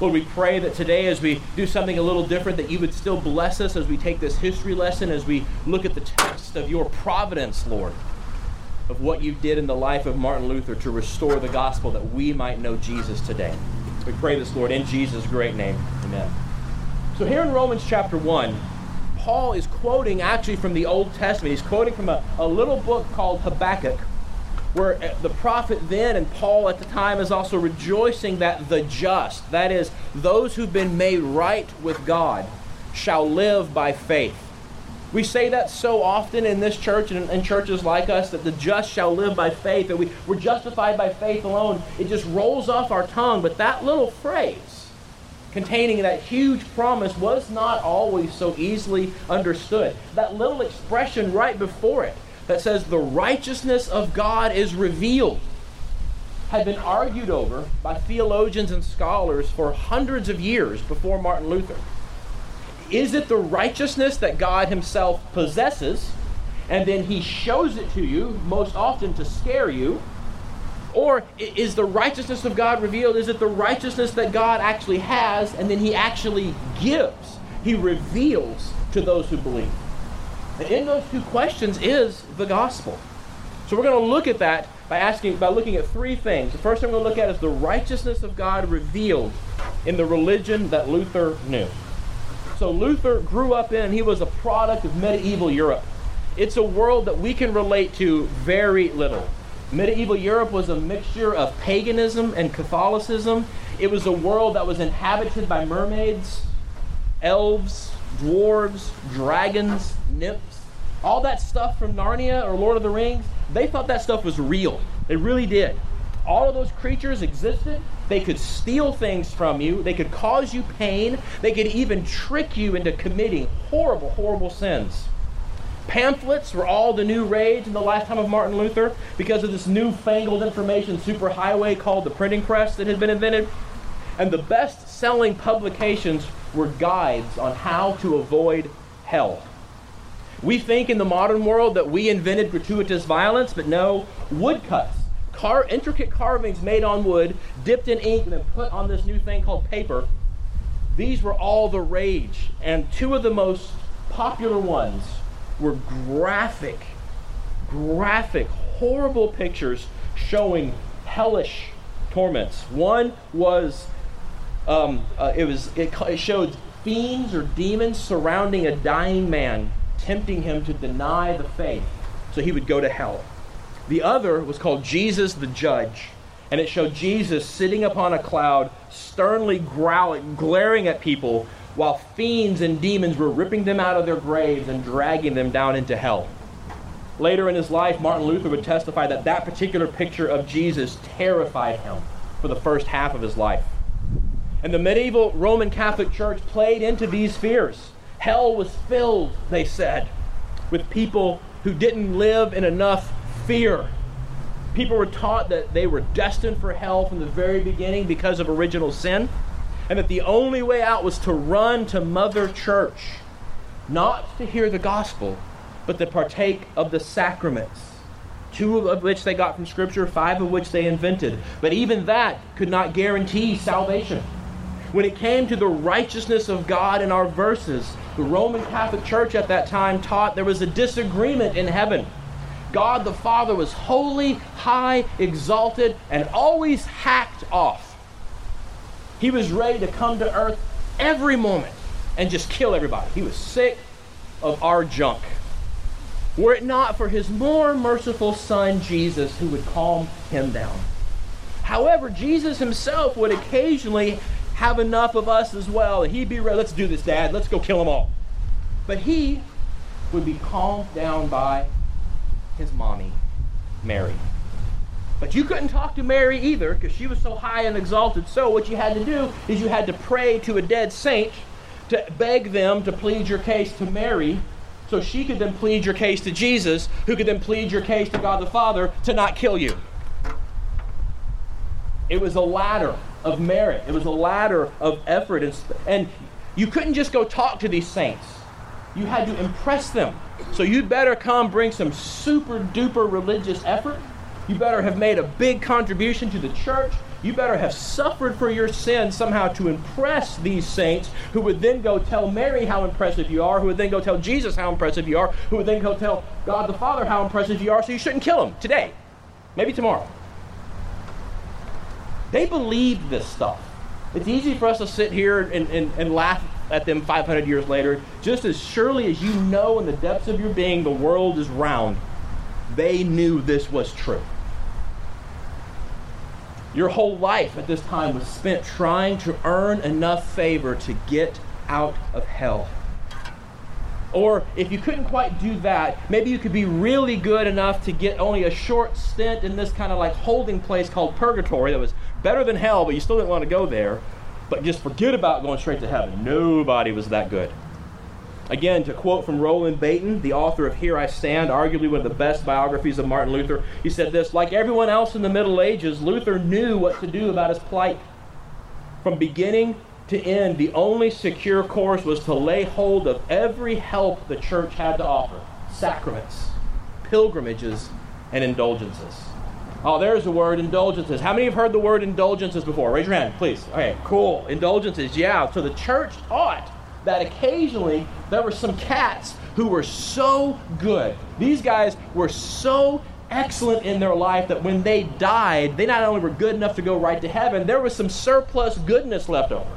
Lord, we pray that today as we do something a little different, that you would still bless us as we take this history lesson, as we look at the text of your providence, Lord, of what you did in the life of Martin Luther to restore the gospel, that we might know Jesus today. We pray this, Lord, in Jesus' great name. Amen. So here in Romans chapter 1, Paul is quoting actually from the Old Testament. He's quoting from a little book called Habakkuk, where the prophet then and Paul at the time is also rejoicing that the just, that is, those who've been made right with God, shall live by faith. We say that so often in this church and in churches like us, that the just shall live by faith, that we're justified by faith alone. It just rolls off our tongue, but that little phrase containing that huge promise was not always so easily understood. That little expression right before it that says the righteousness of God is revealed had been argued over by theologians and scholars for hundreds of years before Martin Luther. Is it the righteousness that God himself possesses, and then he shows it to you, most often to scare you? Or is the righteousness of God revealed? Is it the righteousness that God actually has, and then he actually gives, he reveals to those who believe? And in those two questions is the gospel. So we're going to look at that by looking at three things. The first thing we're going to look at is the righteousness of God revealed in the religion that Luther knew. So Luther grew up in, he was a product of medieval Europe. It's a world that we can relate to very little. Medieval Europe was a mixture of paganism and Catholicism. It was a world that was inhabited by mermaids, elves, dwarves, dragons, nymphs, all that stuff from Narnia or Lord of the Rings. They thought that stuff was real. They really did. All of those creatures existed. They could steal things from you. They could cause you pain. They could even trick you into committing horrible, horrible sins. Pamphlets were all the new rage in the lifetime of Martin Luther because of this newfangled information superhighway called the printing press that had been invented. And the best-selling publications were guides on how to avoid hell. We think in the modern world that we invented gratuitous violence, but no, woodcuts, intricate carvings made on wood, dipped in ink, and then put on this new thing called paper. These were all the rage, and two of the most popular ones were graphic, horrible pictures showing hellish torments. One was it showed fiends or demons surrounding a dying man, tempting him to deny the faith so he would go to hell. The other was called Jesus the Judge, and it showed Jesus sitting upon a cloud, sternly growling, glaring at people, while fiends and demons were ripping them out of their graves and dragging them down into hell. Later in his life, Martin Luther would testify that that particular picture of Jesus terrified him for the first half of his life. And the medieval Roman Catholic Church played into these fears. Hell was filled, they said, with people who didn't live in enough fear. People were taught that they were destined for hell from the very beginning because of original sin, and that the only way out was to run to Mother Church, not to hear the gospel, but to partake of the sacraments, 2 of which they got from Scripture, 5 of which they invented. But even that could not guarantee salvation. When it came to the righteousness of God in our verses, the Roman Catholic Church at that time taught there was a disagreement in heaven. God the Father was holy, high, exalted, and always hacked off. He was ready to come to earth every moment and just kill everybody. He was sick of our junk. Were it not for his more merciful Son, Jesus, who would calm him down. However, Jesus himself would occasionally have enough of us as well. He'd be ready, let's do this, Dad, let's go kill them all. But he would be calmed down by his mommy, Mary. But you couldn't talk to Mary either because she was so high and exalted. So what you had to do is you had to pray to a dead saint to beg them to plead your case to Mary, so she could then plead your case to Jesus, who could then plead your case to God the Father to not kill you. It was a ladder of merit. It was a ladder of effort. And you couldn't just go talk to these saints. You had to impress them. So you'd better come bring some super duper religious effort. You better have made a big contribution to the church. You better have suffered for your sin somehow to impress these saints, who would then go tell Mary how impressive you are, who would then go tell Jesus how impressive you are, who would then go tell God the Father how impressive you are, so you shouldn't kill him today, maybe tomorrow. They believed this stuff. It's easy for us to sit here and laugh at them 500 years later. Just as surely as you know in the depths of your being the world is round, they knew this was true. Your whole life at this time was spent trying to earn enough favor to get out of hell. Or if you couldn't quite do that, maybe you could be really good enough to get only a short stint in this kind of like holding place called purgatory that was better than hell, but you still didn't want to go there. But just forget about going straight to heaven. Nobody was that good. Again, to quote from Roland Bainton, the author of Here I Stand, arguably one of the best biographies of Martin Luther, he said this: like everyone else in the Middle Ages, Luther knew what to do about his plight. From beginning to end, the only secure course was to lay hold of every help the church had to offer: sacraments, pilgrimages, and indulgences. Oh, there's the word indulgences. How many have heard the word indulgences before? Raise your hand, please. Okay, cool. Indulgences, yeah. So the church taught that occasionally there were some cats who were so good. These guys were so excellent in their life that when they died, they not only were good enough to go right to heaven, there was some surplus goodness left over.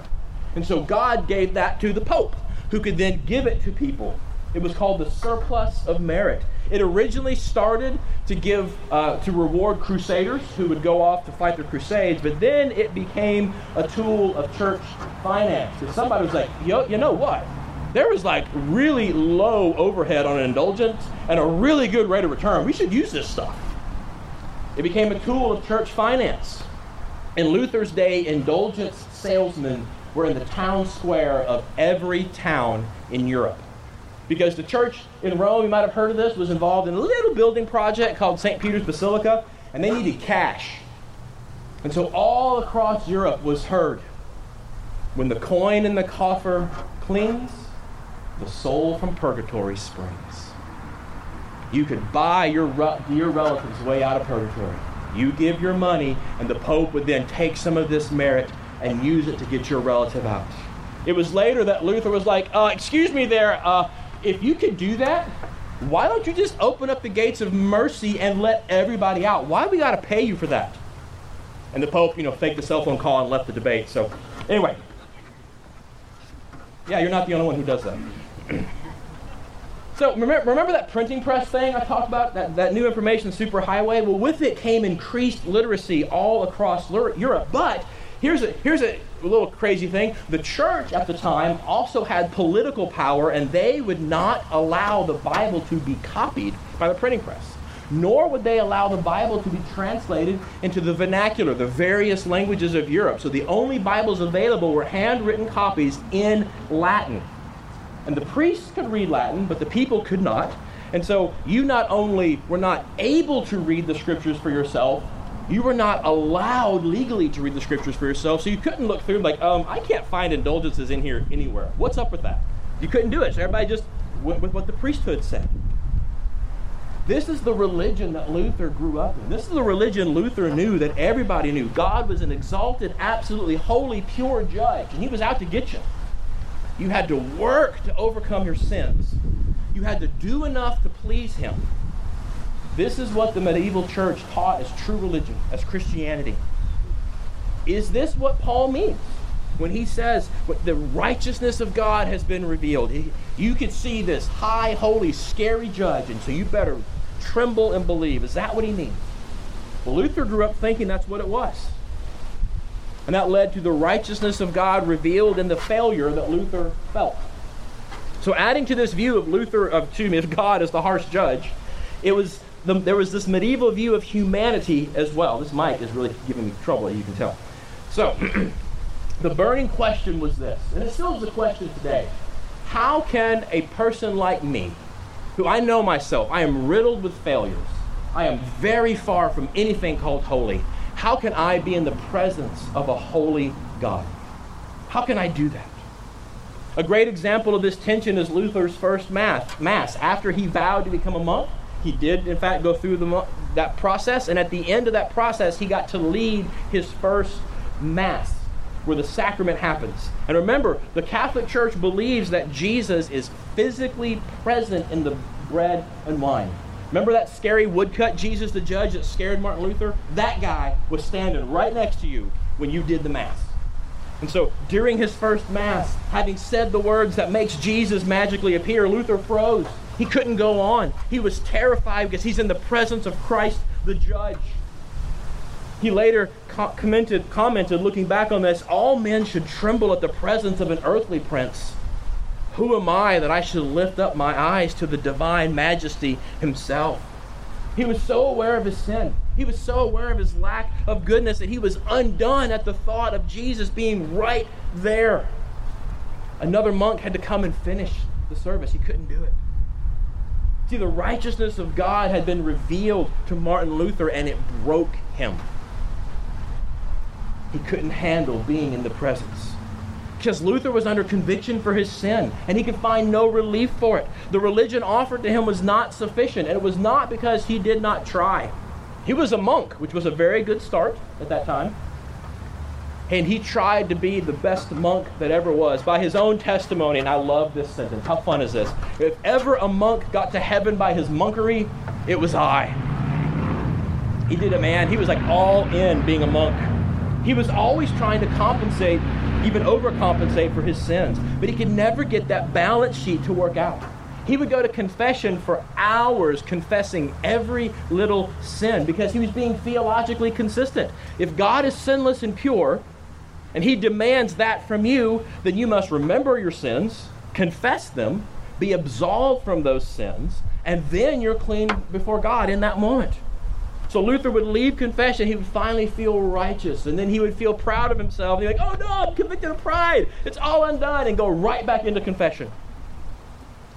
And so God gave that to the Pope, who could then give it to people. It was called the surplus of merit. It originally started to give to reward crusaders who would go off to fight their crusades, but then it became a tool of church finance. And somebody was like, you know what? There was like really low overhead on an indulgence and a really good rate of return. We should use this stuff. It became a tool of church finance. In Luther's day, indulgence salesmen were in the town square of every town in Europe. Because the church in Rome, you might have heard of this, was involved in a little building project called St. Peter's Basilica, and they needed cash. And so all across Europe was heard, when the coin in the coffer clings, the soul from purgatory springs. You could buy your relatives way out of purgatory. You give your money, and the Pope would then take some of this merit and use it to get your relative out. It was later that Luther was like, excuse me there, if you could do that, why don't you just open up the gates of mercy and let everybody out? Why we got to pay you for that? And the Pope, faked the cell phone call and left the debate. So anyway, yeah, you're not the only one who does that. So remember that printing press thing I talked about, that new information superhighway? Well, with it came increased literacy all across Europe. But here's a little crazy thing. The church at the time also had political power, and they would not allow the Bible to be copied by the printing press, nor would they allow the Bible to be translated into the vernacular, the various languages of Europe. So the only Bibles available were handwritten copies in Latin. And the priests could read Latin, but the people could not. And so you not only were not able to read the scriptures for yourself, you were not allowed legally to read the scriptures for yourself, so you couldn't look through like, I can't find indulgences in here anywhere. What's up with that? You couldn't do it, so everybody just went with what the priesthood said. This is the religion that Luther grew up in. This is the religion Luther knew that everybody knew. God was an exalted, absolutely holy, pure judge, and he was out to get you. You had to work to overcome your sins. You had to do enough to please him. This is what the medieval church taught as true religion, as Christianity. Is this what Paul means when he says the righteousness of God has been revealed? You could see this high, holy, scary judge, and so you better tremble and believe. Is that what he means? Well, Luther grew up thinking that's what it was. And that led to the righteousness of God revealed and the failure that Luther felt. So adding to this view of God as the harsh judge, there was this medieval view of humanity as well. This mic is really giving me trouble, you can tell. So, the burning question was this, and it still is a question today. How can a person like me, who I know myself, I am riddled with failures, I am very far from anything called holy, how can I be in the presence of a holy God? How can I do that? A great example of this tension is Luther's first Mass. After he vowed to become a monk, He did, in fact, go through that process, and at the end of that process, he got to lead his first Mass, where the sacrament happens. And remember, the Catholic Church believes that Jesus is physically present in the bread and wine. Remember that scary woodcut Jesus the Judge that scared Martin Luther? That guy was standing right next to you when you did the Mass. And so during his first Mass, having said the words that makes Jesus magically appear, Luther froze. He couldn't go on. He was terrified because he's in the presence of Christ the Judge. He later commented, looking back on this, all men should tremble at the presence of an earthly prince. Who am I that I should lift up my eyes to the divine majesty himself? He was so aware of his sin. He was so aware of his lack of goodness that he was undone at the thought of Jesus being right there. Another monk had to come and finish the service. He couldn't do it. See, the righteousness of God had been revealed to Martin Luther, and it broke him. He couldn't handle being in the presence. Because Luther was under conviction for his sin, and he could find no relief for it. The religion offered to him was not sufficient, and it was not because he did not try. He was a monk, which was a very good start at that time. And he tried to be the best monk that ever was by his own testimony. And I love this sentence. How fun is this? If ever a monk got to heaven by his monkery, it was I. He did it, man. He was like all in being a monk. He was always trying to compensate, even overcompensate for his sins. But he could never get that balance sheet to work out. He would go to confession for hours confessing every little sin because he was being theologically consistent. If God is sinless and pure, and he demands that from you, then you must remember your sins, confess them, be absolved from those sins, and then you're clean before God in that moment. So Luther would leave confession, he would finally feel righteous, and then he would feel proud of himself. He'd be like, oh no, I'm convicted of pride. It's all undone, and go right back into confession.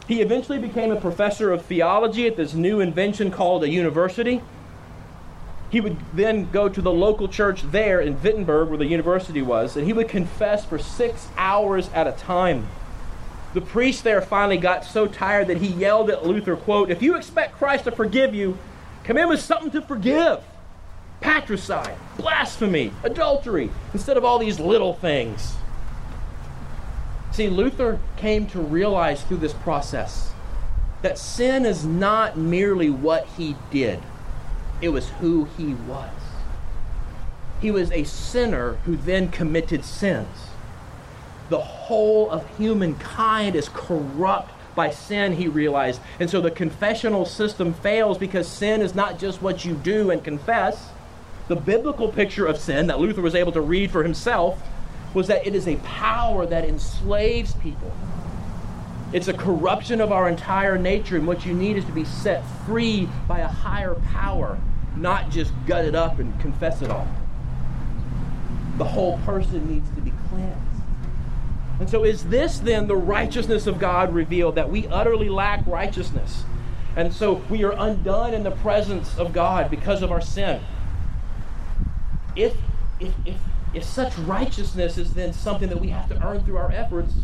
He eventually became a professor of theology at this new invention called a university. He would then go to the local church there in Wittenberg, where the university was, and he would confess for 6 hours at a time. The priest there finally got so tired that he yelled at Luther, quote, if you expect Christ to forgive you, come in with something to forgive. Patricide, blasphemy, adultery, instead of all these little things. See, Luther came to realize through this process that sin is not merely what he did. It was who he was. He was a sinner who then committed sins. The whole of humankind is corrupt by sin, he realized. And so the confessional system fails because sin is not just what you do and confess. The biblical picture of sin that Luther was able to read for himself was that it is a power that enslaves people. It's a corruption of our entire nature, and what you need is to be set free by a higher power, not just gut it up and confess it all. The whole person needs to be cleansed. And so is this then the righteousness of God revealed, that we utterly lack righteousness? And so we are undone in the presence of God because of our sin. If such righteousness is then something that we have to earn through our efforts,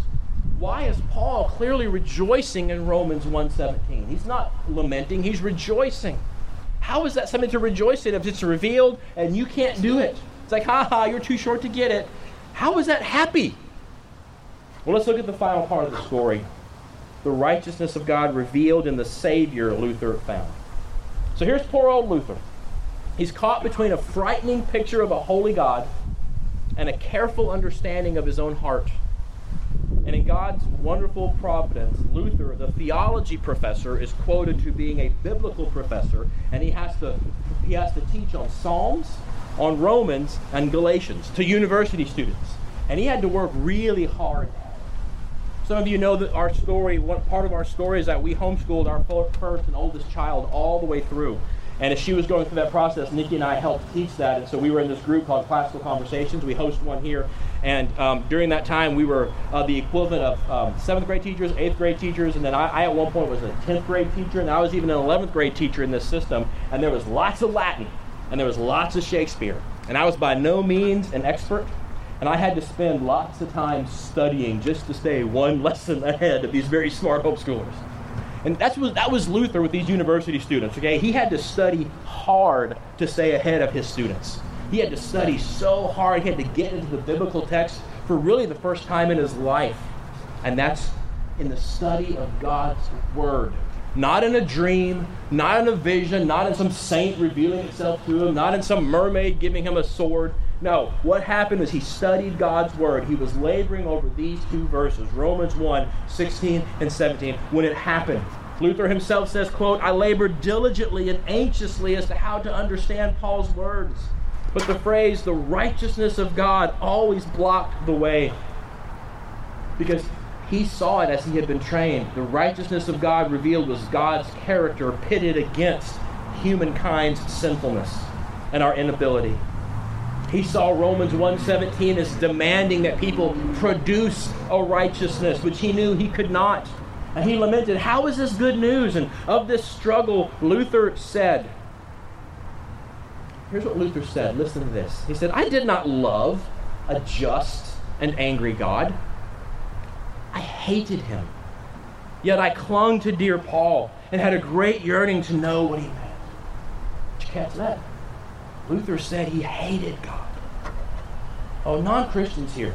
why is Paul clearly rejoicing in Romans 1:17? He's not lamenting, he's rejoicing. How is that something to rejoice in if it's revealed and you can't do it? It's like, haha, you're too short to get it. How is that happy? Well, let's look at the final part of the story. The righteousness of God revealed in the Savior Luther found. So here's poor old Luther. He's caught between a frightening picture of a holy God and a careful understanding of his own heart. And in God's wonderful providence, Luther, the theology professor, is quoted to being a biblical professor, and he has to teach on Psalms, on Romans, and Galatians to university students. And he had to work really hard. Some of you know that our story, what part of our story is that we homeschooled our first and oldest child all the way through. And as she was going through that process, Nikki and I helped teach that. And so we were in this group called Classical Conversations. We host one here. And during that time, we were the equivalent of 7th grade teachers, 8th grade teachers. And then I at one point was a 10th grade teacher. And I was even an 11th grade teacher in this system. And there was lots of Latin. And there was lots of Shakespeare. And I was by no means an expert. And I had to spend lots of time studying just to stay one lesson ahead of these very smart homeschoolers. And that was Luther with these university students, okay? He had to study hard to stay ahead of his students. He had to study so hard, he had to get into the biblical text for really the first time in his life. And that's in the study of God's word. Not in a dream, not in a vision, not in some saint revealing itself to him, not in some mermaid giving him a sword. No, what happened is he studied God's word. He was laboring over these two verses, Romans 1, 16 and 17, when it happened. Luther himself says, quote, "I labored diligently and anxiously as to how to understand Paul's words. But the phrase, the righteousness of God, always blocked the way." Because he saw it as he had been trained. The righteousness of God revealed was God's character pitted against humankind's sinfulness and our inability. He saw Romans 1:17 as demanding that people produce a righteousness, which he knew he could not. And he lamented, how is this good news? And of this struggle, Luther said, here's what Luther said. Listen to this. He said, "I did not love a just and angry God. I hated him. Yet I clung to dear Paul and had a great yearning to know what he meant." Did you catch that? Luther said he hated God. Oh, non-Christians here.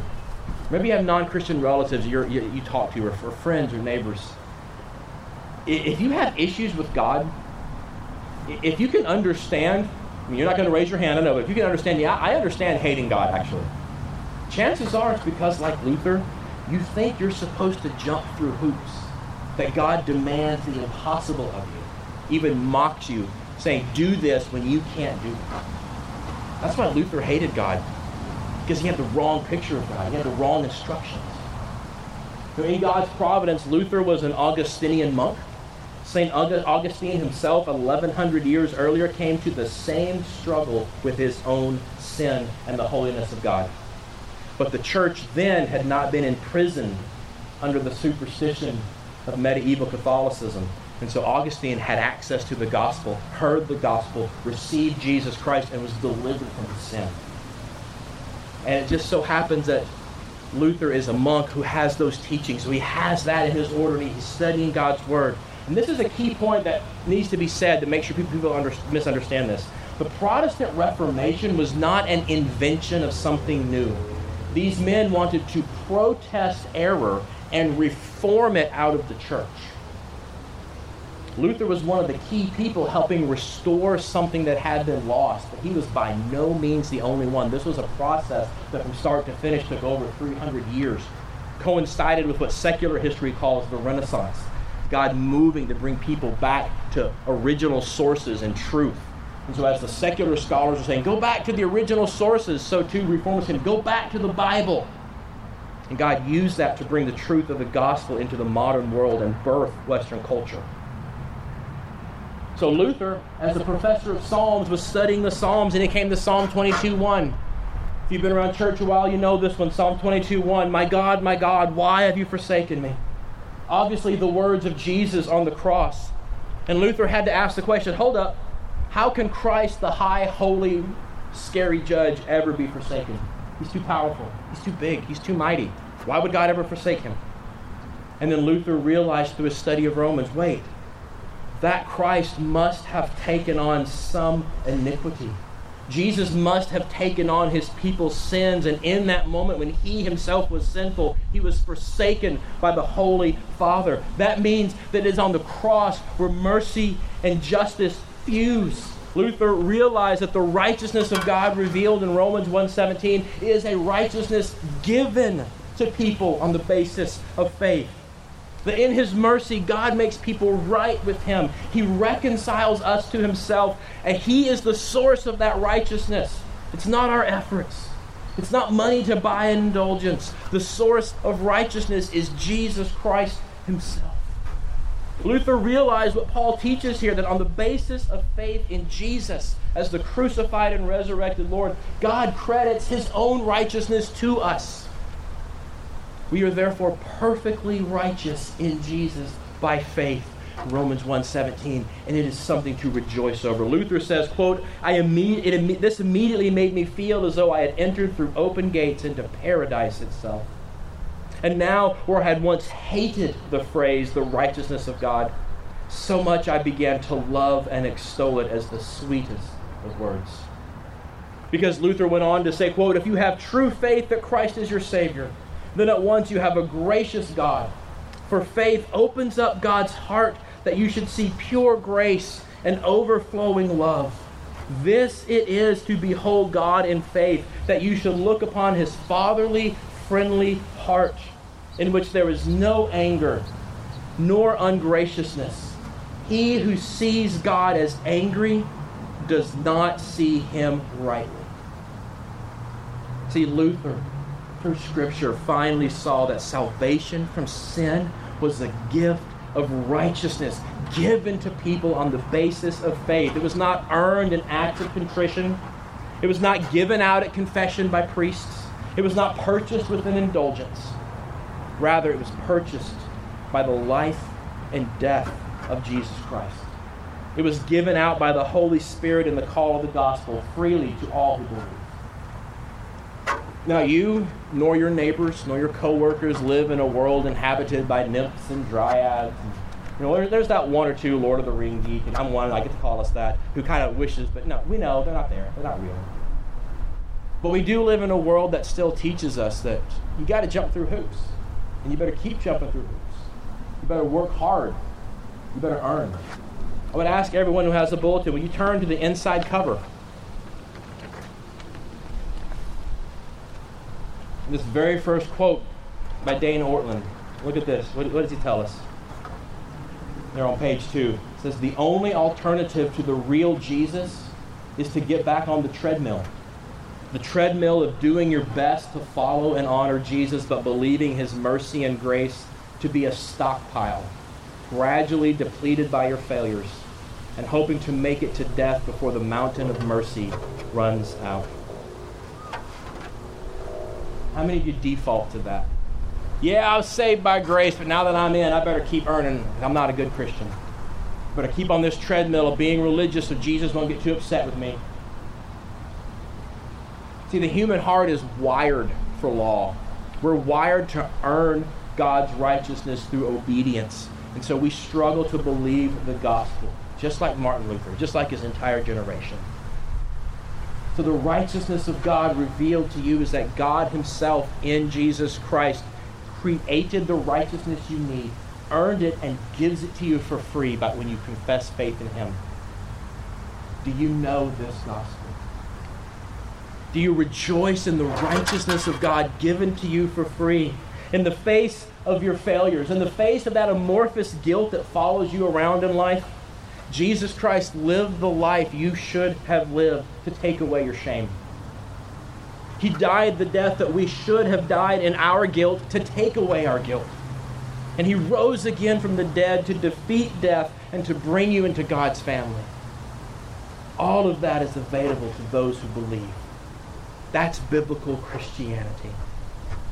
Maybe you have non-Christian relatives you talk to, or friends or neighbors. If you have issues with God, if you can understand, I mean, you're not going to raise your hand, I know, but if you can understand, yeah, I understand hating God, actually. Chances are it's because, like Luther, you think you're supposed to jump through hoops, that God demands the impossible of you, even mocks you, saying, do this when you can't do it. That's why Luther hated God, because he had the wrong picture of God. He had the wrong instructions. In God's providence, Luther was an Augustinian monk. St. Augustine himself, 1,100 years earlier, came to the same struggle with his own sin and the holiness of God. But the church then had not been imprisoned under the superstition of medieval Catholicism. And so Augustine had access to the gospel, heard the gospel, received Jesus Christ, and was delivered from sin. And it just so happens that Luther is a monk who has those teachings. So he has that in his order, and he's studying God's word. And this is a key point that needs to be said to make sure people misunderstand this. The Protestant Reformation was not an invention of something new. These men wanted to protest error and reform it out of the church. Luther was one of the key people helping restore something that had been lost, but he was by no means the only one. This was a process that from start to finish took over 300 years, coincided with what secular history calls the Renaissance. God moving to bring people back to original sources and truth. And so as the secular scholars are saying, go back to the original sources, so too reformers can go back to the Bible. And God used that to bring the truth of the gospel into the modern world and birth Western culture. So Luther, as a professor of Psalms, was studying the Psalms, and he came to Psalm 22:1. If you've been around church a while, you know this one, Psalm 22:1. My God, why have you forsaken me? Obviously the words of Jesus on the cross. And Luther had to ask the question, hold up, how can Christ, the high, holy, scary judge, ever be forsaken? He's too powerful. He's too big. He's too mighty. Why would God ever forsake him? And then Luther realized through his study of Romans, wait, that Christ must have taken on some iniquity. Jesus must have taken on his people's sins, and in that moment when he himself was sinful, he was forsaken by the Holy Father. That means that it is on the cross where mercy and justice fuse. Luther realized that the righteousness of God revealed in Romans 1:17 is a righteousness given to people on the basis of faith. That in his mercy, God makes people right with him. He reconciles us to himself, and he is the source of that righteousness. It's not our efforts. It's not money to buy an indulgence. The source of righteousness is Jesus Christ himself. Luther realized what Paul teaches here, that on the basis of faith in Jesus as the crucified and resurrected Lord, God credits his own righteousness to us. We are therefore perfectly righteous in Jesus by faith, Romans 1:17, and it is something to rejoice over. Luther says, quote, this immediately made me feel as though I had entered through open gates into paradise itself. And now, where I had once hated the phrase, the righteousness of God, so much I began to love and extol it as the sweetest of words. Because Luther went on to say, quote, "If you have true faith that Christ is your Savior, then at once you have a gracious God. For faith opens up God's heart that you should see pure grace and overflowing love. This it is to behold God in faith, that you should look upon his fatherly, friendly heart, in which there is no anger nor ungraciousness. He who sees God as angry does not see him rightly." See, Luther, through Scripture, finally saw that salvation from sin was a gift of righteousness given to people on the basis of faith. It was not earned in acts of contrition. It was not given out at confession by priests. It was not purchased with an indulgence. Rather, it was purchased by the life and death of Jesus Christ. It was given out by the Holy Spirit in the call of the gospel freely to all who believe. Now you, nor your neighbors, nor your co-workers live in a world inhabited by nymphs and dryads. You know, there's that one or two Lord of the Rings geek, and I'm one, I get to call us that, who kind of wishes, but no, we know they're not there. They're not real. But we do live in a world that still teaches us that you got to jump through hoops, and you better keep jumping through hoops. You better work hard. You better earn. I would ask everyone who has a bulletin, will you turn to the inside cover? This very first quote by Dane Ortlund. Look at this. What does he tell us? There on page 2. It says, "The only alternative to the real Jesus is to get back on the treadmill. The treadmill of doing your best to follow and honor Jesus, but believing his mercy and grace to be a stockpile, gradually depleted by your failures, and hoping to make it to death before the mountain of mercy runs out." How many of you default to that? Yeah, I was saved by grace, but now that I'm in, I better keep earning. I'm not a good Christian. I better keep on this treadmill of being religious so Jesus won't get too upset with me. See, the human heart is wired for law. We're wired to earn God's righteousness through obedience. And so we struggle to believe the gospel, just like Martin Luther, just like his entire generation. So the righteousness of God revealed to you is that God himself in Jesus Christ created the righteousness you need, earned it, and gives it to you for free but when you confess faith in him. Do you know this gospel? Do you rejoice in the righteousness of God given to you for free? In the face of your failures, in the face of that amorphous guilt that follows you around in life, Jesus Christ lived the life you should have lived to take away your shame. He died the death that we should have died in our guilt to take away our guilt. And he rose again from the dead to defeat death and to bring you into God's family. All of that is available to those who believe. That's biblical Christianity.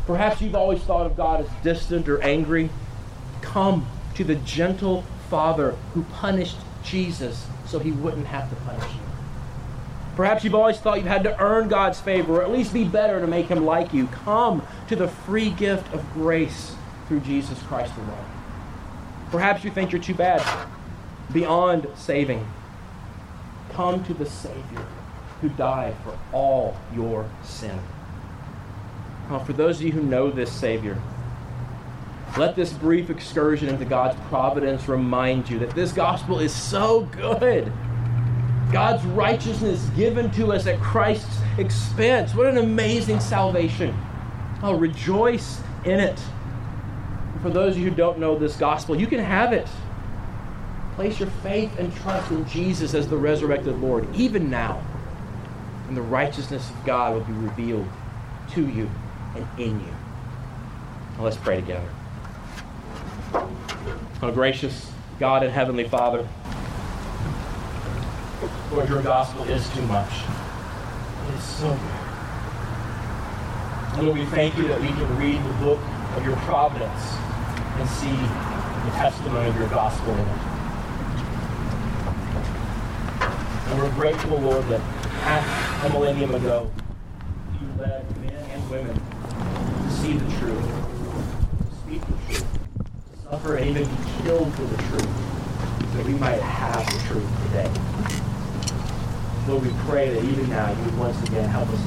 Perhaps you've always thought of God as distant or angry. Come to the gentle Father who punished Jesus so he wouldn't have to punish you. Perhaps you've always thought you had to earn God's favor or at least be better to make him like you. Come to the free gift of grace through Jesus Christ alone. Perhaps you think you're too bad, beyond saving. Come to the Savior who died for all your sin. For those of you who know this Savior, let this brief excursion into God's providence remind you that this gospel is so good. God's righteousness given to us at Christ's expense. What an amazing salvation. Oh, rejoice in it. And for those of you who don't know this gospel, you can have it. Place your faith and trust in Jesus as the resurrected Lord, even now. And the righteousness of God will be revealed to you and in you. Now let's pray together. Oh, gracious God and Heavenly Father, Lord, your gospel is too much. It is so good. Lord, we thank you that we can read the book of your providence and see the testimony of your gospel in it. And we're grateful, Lord, that half a millennium ago, you led women to see the truth, to speak the truth, to suffer and even be killed for the truth, to that we might have the truth today. Lord, we pray that even now you would once again help us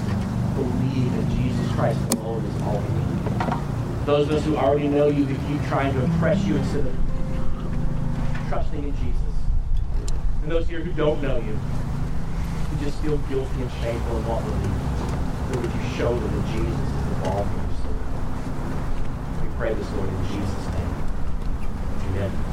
believe that Jesus Christ alone is all we need. Those of us who already know you who keep trying to impress you instead of trusting in Jesus. And those here who don't know you, who just feel guilty and shameful and won't believe, Lord, would you show them that Jesus is the all-knowing. We pray this, Lord, in Jesus' name. Amen.